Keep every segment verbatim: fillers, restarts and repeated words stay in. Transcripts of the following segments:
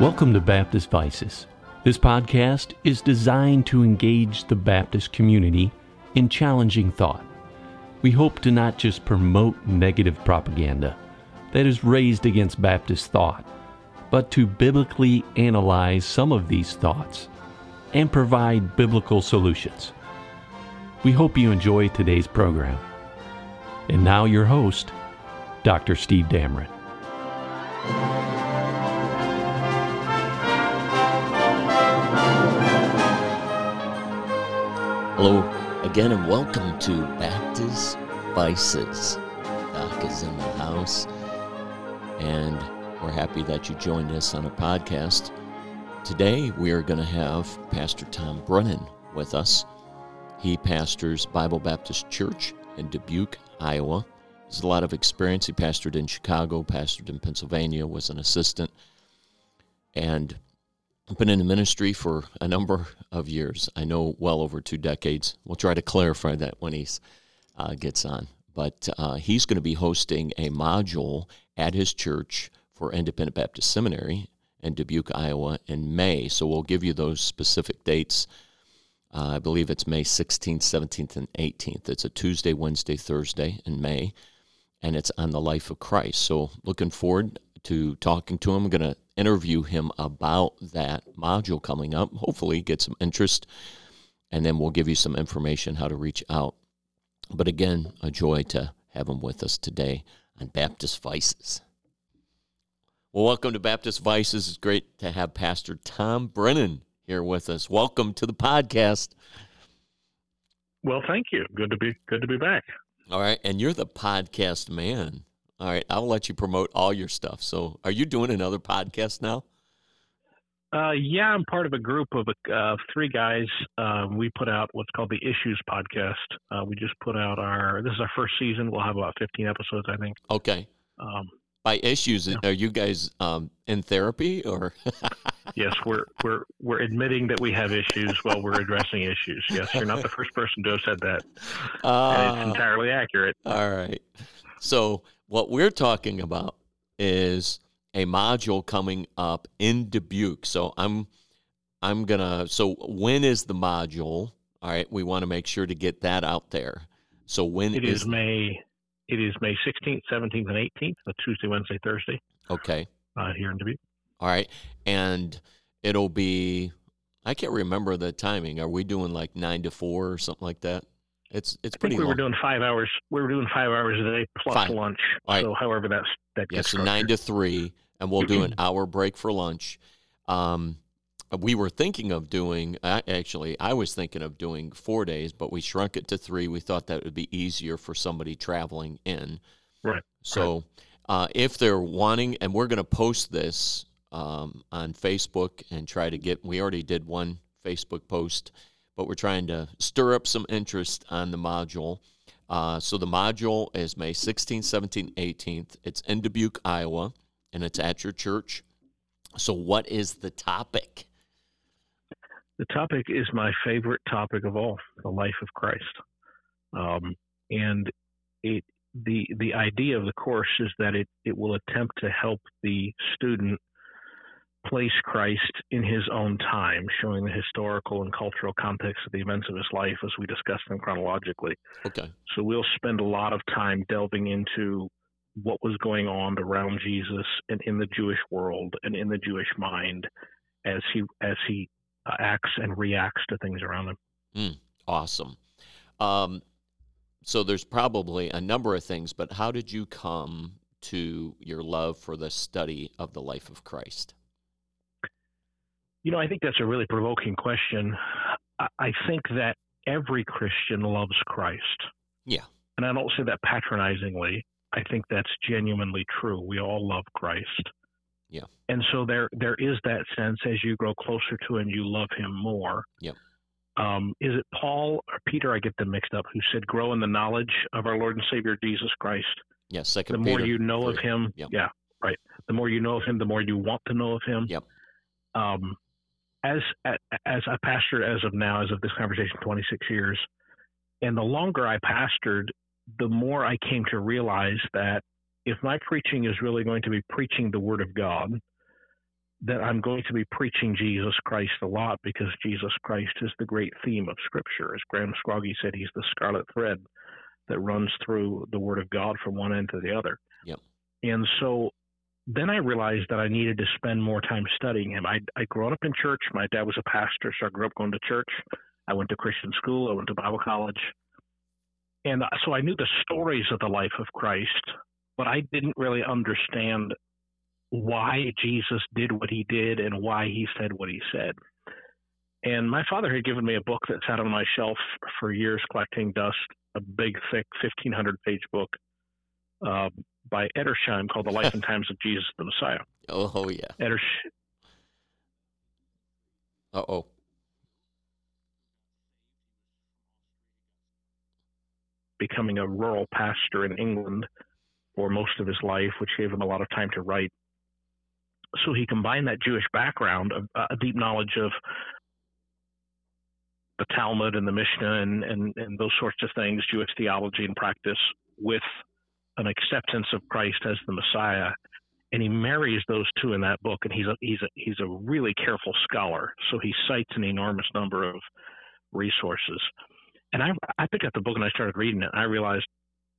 Welcome to Baptist Vices. This podcast is designed to engage the Baptist community in challenging thought. We hope to not just promote negative propaganda that is raised against Baptist thought, but to biblically analyze some of these thoughts and provide biblical solutions. We hope you enjoy today's program. And now your host, Doctor Steve Damron. Hello again and welcome to Baptist Vices. Doc is in the house and we're happy that you joined us on a podcast. Today we are going to have Pastor Tom Brennan with us. He pastors Bible Baptist Church in Dubuque, Iowa. There's a lot of experience. He pastored in Chicago, pastored in Pennsylvania, was an assistant, and been in the ministry for a number of years. I know well over two decades. We'll try to clarify that when he uh, gets on. But uh, he's going to be hosting a module at his church for Independent Baptist Seminary in Dubuque, Iowa in May. So we'll give you those specific dates. Uh, I believe it's May sixteenth, seventeenth, and eighteenth. It's a Tuesday, Wednesday, Thursday in May, and it's on the life of Christ. So looking forward to talking to him. I'm going to interview him about that module coming up, hopefully get some interest, and then we'll give you some information how to reach out. But again, a joy to have him with us today on Baptist Vices. Well, welcome to Baptist Vices. It's great to have Pastor Tom Brennan here with us. Welcome to the podcast. Well, thank you. Good to be good to be back. All right, and you're the podcast man. All right, I'll let you promote all your stuff. So are you doing another podcast now? Uh, yeah, I'm part of a group of uh, three guys. Uh, we put out what's called the Issues Podcast. Uh, we just put out our – this is our first season. We'll have about fifteen episodes, I think. Okay. Um, By Issues, yeah. Are you guys um, in therapy or – Yes, we're, we're, we're admitting that we have issues while we're addressing issues. Yes, you're not the first person to have said that. Uh, and it's entirely accurate. All right. So – what we're talking about is a module coming up in Dubuque. So I'm I'm going to, so when is the module? All right, we want to make sure to get that out there. So when it is, is May, it is May sixteenth, seventeenth, and eighteenth, a Tuesday, Wednesday, Thursday. Okay. Uh, here in Dubuque. All right. And it'll be, I can't remember the timing. Are we doing like nine to four or something like that? It's it's pretty. I think we long. were doing five hours. We were doing five hours a day plus five. lunch. All right. So however that's that gets. Yes, so nine to three, and we'll do an hour break for lunch. Um, we were thinking of doing. Actually, I was thinking of doing four days, but we shrunk it to three. We thought that would be easier for somebody traveling in. Right. So, right. Uh, if they're wanting, and we're going to post this um, on Facebook and try to get. We already did one Facebook post. But we're trying to stir up some interest on the module. Uh, so the module is May sixteenth, seventeenth, eighteenth. It's in Dubuque, Iowa, and it's at your church. So what is the topic? The topic is my favorite topic of all, the life of Christ. Um, and it, the the idea of the course is that it, it will attempt to help the student place Christ in his own time, showing the historical and cultural context of the events of his life as we discuss them chronologically. Okay. So we'll spend a lot of time delving into what was going on around Jesus and in the Jewish world and in the Jewish mind as he as he acts and reacts to things around him. Mm, awesome. Um, so there's probably a number of things, but how did you come to your love for the study of the life of Christ? You know, I think that's a really provoking question. I think that every Christian loves Christ. Yeah. And I don't say that patronizingly. I think that's genuinely true. We all love Christ. Yeah. And so there there is that sense as you grow closer to him, you love him more. Yeah. Um, is it Paul or Peter, I get them mixed up, who said, grow in the knowledge of our Lord and Savior, Jesus Christ? Yes, yeah, second Peter. The more you know three. of him, yeah. yeah, right. The more you know of him, the more you want to know of him. Yep. Yeah. Um, As as I pastored as of now, as of this conversation, twenty-six years, and the longer I pastored, the more I came to realize that if my preaching is really going to be preaching the Word of God, that I'm going to be preaching Jesus Christ a lot, because Jesus Christ is the great theme of Scripture. As Graham Scroggie said, he's the scarlet thread that runs through the Word of God from one end to the other. Yep. And so then I realized that I needed to spend more time studying him. I I grew up in church. My dad was a pastor, so I grew up going to church. I went to Christian school. I went to Bible college. And so I knew the stories of the life of Christ, but I didn't really understand why Jesus did what he did and why he said what he said. And my father had given me a book that sat on my shelf for years, collecting dust, a big, thick fifteen hundred page book uh, by Edersheim called The Life and Times of Jesus the Messiah. Oh, oh yeah. Edersheim. Uh-oh. Becoming a rural pastor in England for most of his life, which gave him a lot of time to write. So he combined that Jewish background, a, a deep knowledge of the Talmud and the Mishnah and, and, and those sorts of things, Jewish theology and practice, with an acceptance of Christ as the Messiah. And he marries those two in that book, and he's a, he's a, he's a really careful scholar. So he cites an enormous number of resources. And I, I picked up the book and I started reading it. I realized,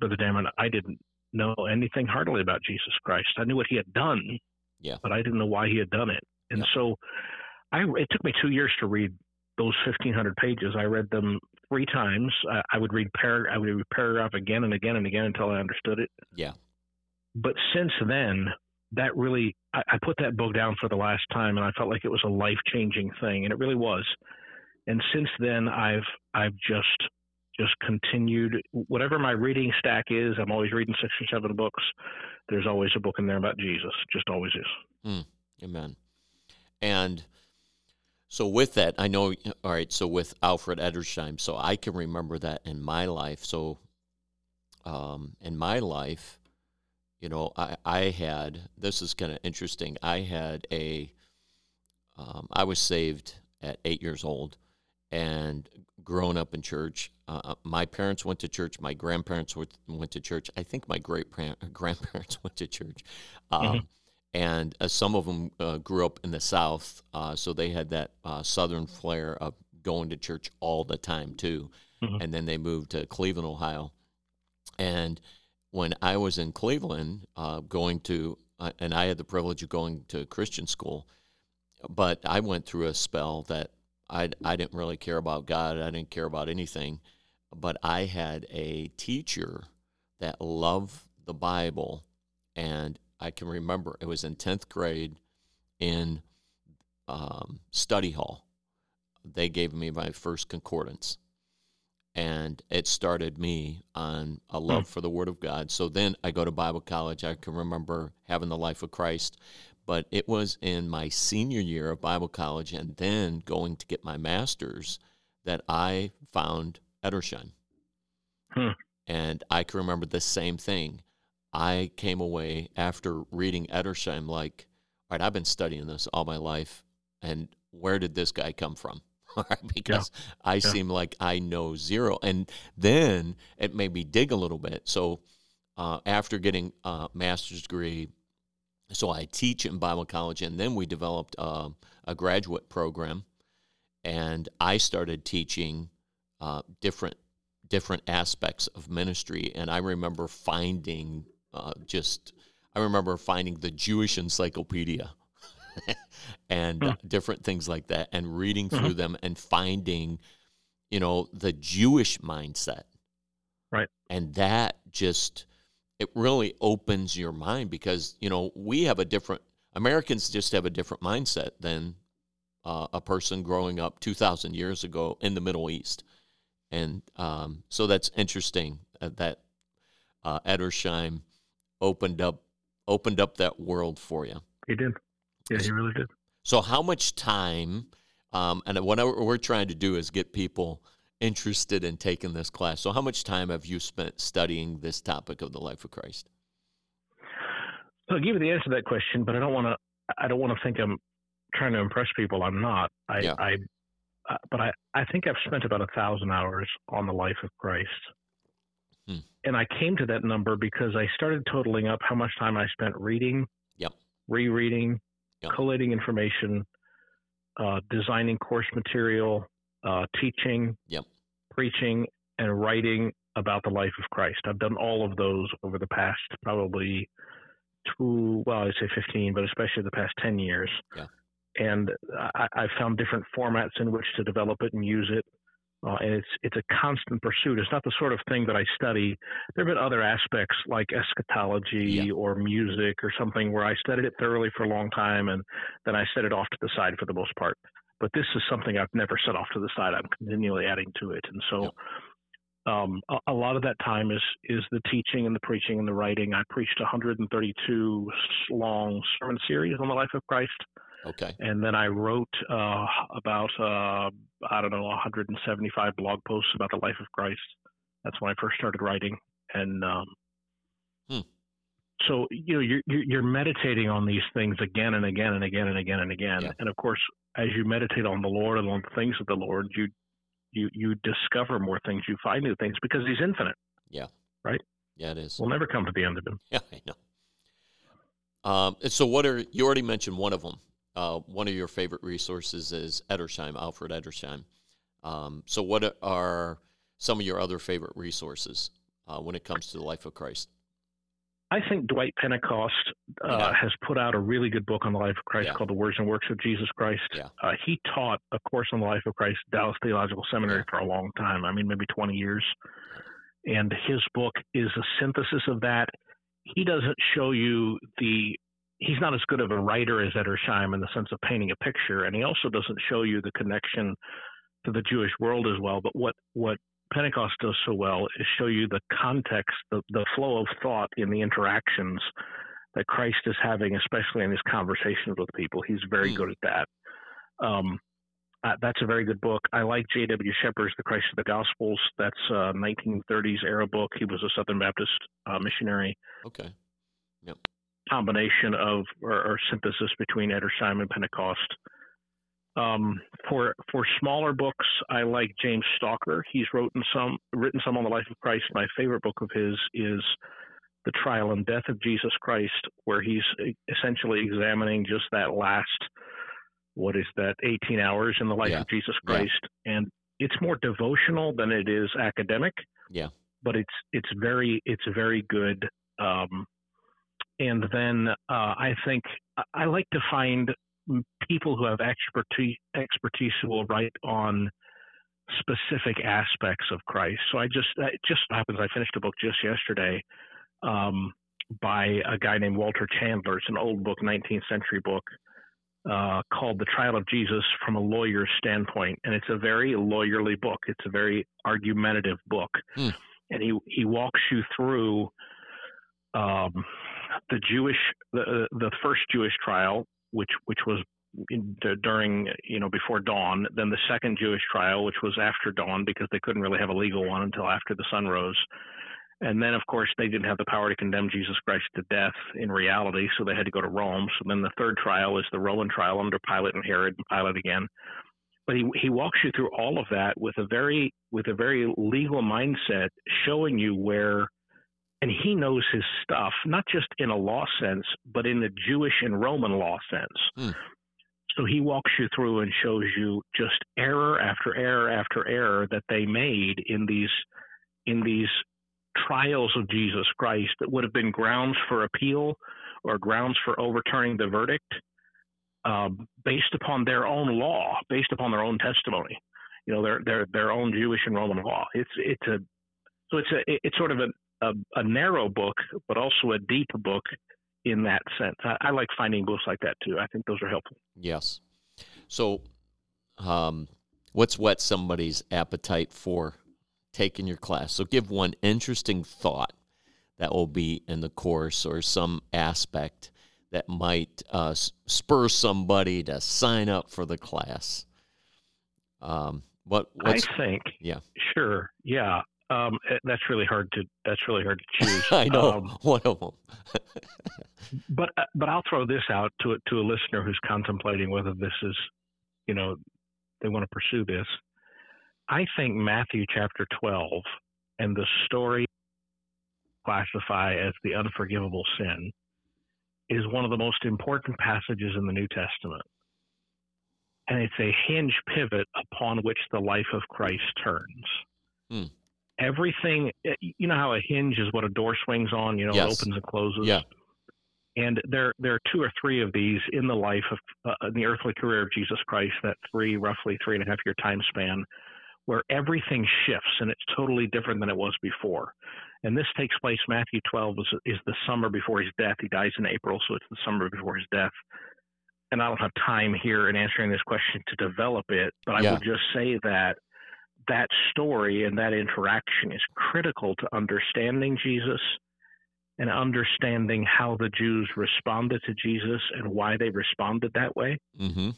Brother Damron, I didn't know anything hardly about Jesus Christ. I knew what he had done, yeah, but I didn't know why he had done it. And yeah. so I, it took me two years to read those fifteen hundred pages. I read them three times. I, I would read par- I would read paragraph again and again and again until I understood it. Yeah. But since then, that really, I, I put that book down for the last time, and I felt like it was a life-changing thing, and it really was. And since then, I've I've just just continued whatever my reading stack is. I'm always reading six or seven books. There's always a book in there about Jesus. Just always is. Mm, amen. And so with that, I know. All right. So with Alfred Edersheim, so I can remember that in my life. So um, in my life, you know, I I had this is kind of interesting. I had a um, I was saved at eight years old. And growing up in church, uh, my parents went to church. My grandparents went, went to church. I think my great grandparents went to church, um, mm-hmm. and uh, some of them uh, grew up in the South, uh, so they had that uh, Southern flair of going to church all the time too. Mm-hmm. And then they moved to Cleveland, Ohio. And when I was in Cleveland, uh, going to, uh, and I had the privilege of going to Christian school, but I went through a spell that. I, I didn't really care about God. I didn't care about anything. But I had a teacher that loved the Bible. And I can remember it was in tenth grade in um, study hall. They gave me my first concordance. And it started me on a love for the Word of God. So then I go to Bible college. I can remember having the life of Christ. But it was in my senior year of Bible college and then going to get my master's that I found Edersheim. Hmm. And I can remember the same thing. I came away after reading Edersheim like, all right, I've been studying this all my life, and where did this guy come from? because yeah. I yeah. seem like I know zero. And then it made me dig a little bit. So uh, after getting a master's degree, so I teach in Bible college, and then we developed uh, a graduate program, and I started teaching uh, different different aspects of ministry. And I remember finding uh, just I remember finding the Jewish Encyclopedia and uh, different things like that, and reading through mm-hmm. them and finding, you know, the Jewish mindset, right? And that just. It really opens your mind because, you know, we have a different, Americans just have a different mindset than uh, a person growing up two thousand years ago in the Middle East. And um, so that's interesting uh, that uh, Edersheim opened up opened up that world for you. He did. Yeah, he really did. So how much time, um, and what we're trying to do is get people interested in taking this class. So how much time have you spent studying this topic of the life of Christ? I'll give you the answer to that question, but I don't want to, I don't want to think I'm trying to impress people. I'm not, I, yeah. I, uh, but I, I think I've spent about a thousand hours on the life of Christ. Hmm. And I came to that number because I started totaling up how much time I spent reading, yep. rereading, yep. collating information, uh, designing course material, uh, teaching, yep. preaching, and writing about the life of Christ. I've done all of those over the past probably two, well, I'd say fifteen, but especially the past ten years. Yeah. And I, I found different formats in which to develop it and use it. Uh, and it's it's a constant pursuit. It's not the sort of thing that I study. There have been other aspects like eschatology yeah. or music or something where I studied it thoroughly for a long time, and then I set it off to the side for the most part. But this is something I've never set off to the side. I'm continually adding to it. And so yeah. um, a, a lot of that time is is the teaching and the preaching and the writing. I preached one hundred thirty-two long sermon series on the life of Christ. Okay. And then I wrote uh, about, uh, I don't know, one hundred seventy-five blog posts about the life of Christ. That's when I first started writing. And um, hmm. so, you know, you're, you're meditating on these things again and again and again and again and again. Yeah. And, of course, as you meditate on the Lord and on the things of the Lord, you you you discover more things. You find new things because he's infinite. Yeah. Right? Yeah, it is. We'll never come to the end of him. Yeah, I know. Um, and so what are – you already mentioned one of them. Uh, one of your favorite resources is Edersheim, Alfred Edersheim. Um, so what are some of your other favorite resources uh, when it comes to the life of Christ? I think Dwight Pentecost uh, yeah. has put out a really good book on the life of Christ yeah. called The Words and Works of Jesus Christ. Yeah. Uh, he taught a course on the life of Christ at Dallas Theological Seminary yeah. for a long time, I mean maybe twenty years. And his book is a synthesis of that. He doesn't show you the He's not as good of a writer as Edersheim in the sense of painting a picture, and he also doesn't show you the connection to the Jewish world as well. But what, what Pentecost does so well is show you the context, the, the flow of thought in the interactions that Christ is having, especially in his conversations with people. He's very mm. good at that. Um, uh, that's a very good book. I like J W Shepherd's The Christ of the Gospels. That's a nineteen thirties era book. He was a Southern Baptist uh, missionary. Okay. Yep. Combination of or, or synthesis between Edersheim and Pentecost. Um, for for smaller books, I like James Stalker. He's written some written some on the life of Christ. My favorite book of his is The Trial and Death of Jesus Christ, where he's essentially examining just that last what is that eighteen hours in the life yeah. of Jesus Christ, yeah. and it's more devotional than it is academic. Yeah, but it's it's very it's very good. Um, And then uh, I think I like to find people who have expertise, expertise who will write on specific aspects of Christ. So I just it just happens I finished a book just yesterday um, by a guy named Walter Chandler. It's an old book, nineteenth century book uh, called The Trial of Jesus from a Lawyer's Standpoint. And it's a very lawyerly book. It's a very argumentative book. Hmm. And he, he walks you through um, – The Jewish, the the first Jewish trial, which which was in, during you know before dawn, then the second Jewish trial, which was after dawn, because they couldn't really have a legal one until after the sun rose, and then of course they didn't have the power to condemn Jesus Christ to death in reality, so they had to go to Rome. So then the third trial is the Roman trial under Pilate and Herod and Pilate again. But he he walks you through all of that with a very with a very legal mindset, showing you where. And he knows his stuff, not just in a law sense, but in the Jewish and Roman law sense. Mm. So he walks you through and shows you just error after error after error that they made in these in these trials of Jesus Christ that would have been grounds for appeal or grounds for overturning the verdict uh, based upon their own law, based upon their own testimony, you know, their their their own Jewish and Roman law. It's it's a so it's a it's sort of a A, a narrow book, but also a deep book in that sense. I, I like finding books like that, too. I think those are helpful. Yes. So um, what's whet somebody's appetite for taking your class? So give one interesting thought that will be in the course or some aspect that might uh, spur somebody to sign up for the class. Um, what what's, I think, yeah. sure, yeah. Um, that's really hard to. That's really hard to choose. I know um, one of them. but but I'll throw this out to to a listener who's contemplating whether this is, you know, they want to pursue this. I think Matthew chapter twelve and the story classify as the unforgivable sin is one of the most important passages in the New Testament. And it's a hinge pivot upon which the life of Christ turns. Hmm. Everything, you know how a hinge is what a door swings on, you know, yes. It opens and closes. Yeah. And there, there are two or three of these in the life of uh, in the earthly career of Jesus Christ, that three, roughly three and a half year time span, where everything shifts and it's totally different than it was before. And this takes place, Matthew twelve is, is the summer before his death. He dies in April, so it's the summer before his death. And I don't have time here in answering this question to develop it, but I yeah. will just say that that story and that interaction is critical to understanding Jesus and understanding how the Jews responded to Jesus and why they responded that way. Mm-hmm.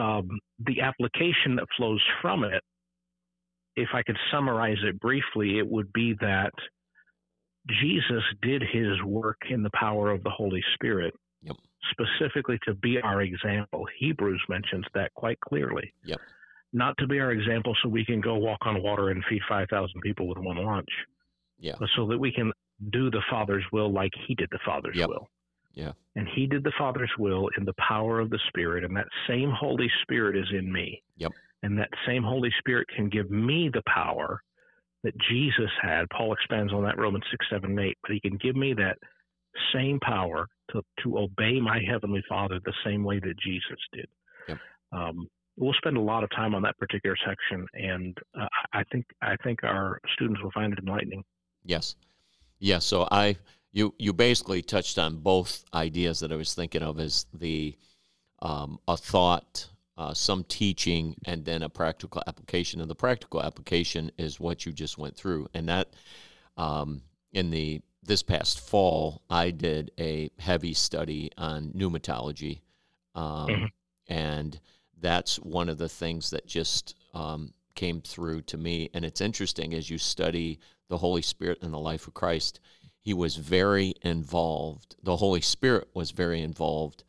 Um, the application that flows from it, if I could summarize it briefly, it would be that Jesus did his work in the power of the Holy Spirit, yep. specifically to be our example. Hebrews mentions that quite clearly. Yep. Not to be our example so we can go walk on water and feed five thousand people with one lunch, yeah. but so that we can do the Father's will like he did the Father's yep. will. Yeah. And he did the Father's will in the power of the Spirit, and that same Holy Spirit is in me. Yep. And that same Holy Spirit can give me the power that Jesus had. Paul expands on that Romans six, seven, and eight, but he can give me that same power to, to obey my Heavenly Father the same way that Jesus did. Yep. Um, we'll spend a lot of time on that particular section, and uh, I think I think our students will find it enlightening. Yes. Yes, so I... You you basically touched on both ideas that I was thinking of as the um, a thought, uh, some teaching, and then a practical application. And the practical application is what you just went through. And that um, in the this past fall, I did a heavy study on pneumatology, um, mm-hmm. and that's one of the things that just um, came through to me. And it's interesting as you study the Holy Spirit and the life of Christ. He was very involved. The Holy Spirit was very involved.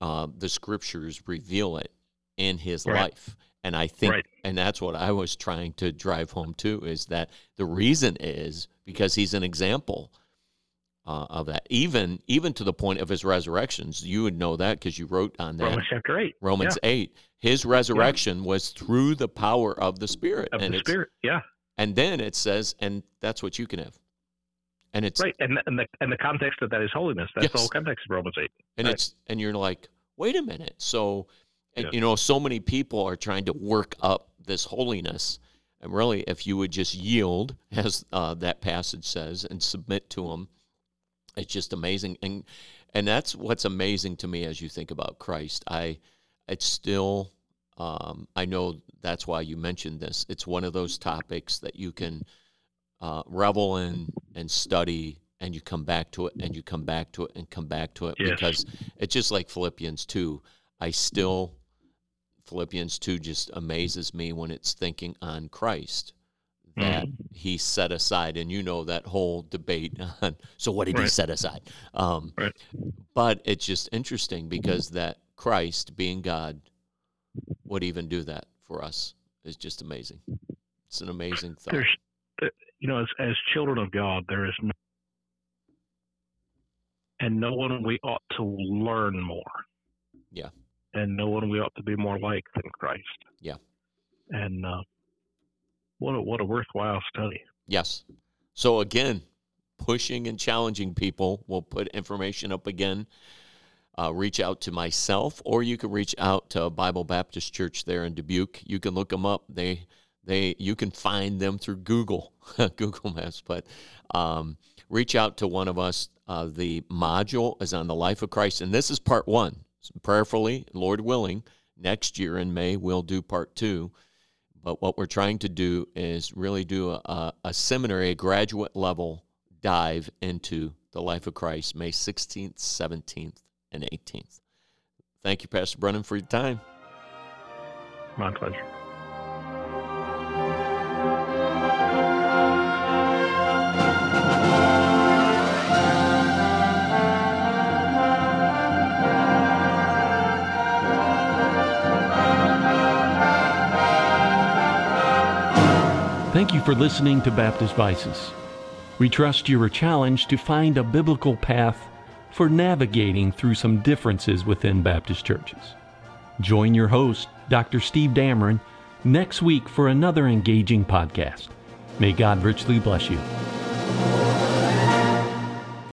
Uh, the Scriptures reveal it in his right. life. And I think, right. and that's what I was trying to drive home too, is that the reason is because he's an example uh, of that. Even even to the point of his resurrections, you would know that because you wrote on that. Romans chapter eight. Romans yeah. eight. His resurrection yeah. was through the power of the Spirit. Of and the Spirit, yeah. And then it says, and that's what you can have. And it's right, and and the and the context of that is holiness. That's yes. the whole context of Romans eight. And right. it's and you're like, wait a minute. So, yeah. and, you know, so many people are trying to work up this holiness, and really, if you would just yield, as uh, that passage says, and submit to him, it's just amazing. And and that's what's amazing to me as you think about Christ. I, it's still, um, I know that's why you mentioned this. It's one of those topics that you can. Uh, revel in and study, and you come back to it, and you come back to it, and come back to it, yes. because it's just like Philippians two. I still, Philippians two just amazes me when it's thinking on Christ, that mm-hmm. he set aside, and you know that whole debate on, so what did right. he set aside? Um, right. But it's just interesting because that Christ, being God, would even do that for us is just amazing. It's an amazing thought. There's- You know, as, as children of God, there is no, and no one we ought to learn more. Yeah. And no one we ought to be more like than Christ. Yeah. And uh, what a, what a worthwhile study. Yes. So again, pushing and challenging people. We'll put information up again. Uh, reach out to myself, or you can reach out to Bible Baptist Church there in Dubuque. You can look them up. They. They, you can find them through Google, Google Maps, but um, reach out to one of us. Uh, the module is on the life of Christ, and this is part one. So prayerfully, Lord willing, next year in May, we'll do part two. But what we're trying to do is really do a, a seminary, a graduate level dive into the life of Christ, May sixteenth, seventeenth, and eighteenth. Thank you, Pastor Brennan, for your time. My pleasure. Thank you for listening to Baptist Vices. We trust you were challenged to find a biblical path for navigating through some differences within Baptist churches. Join your host, Doctor Steve Damron, next week for another engaging podcast. May God richly bless you.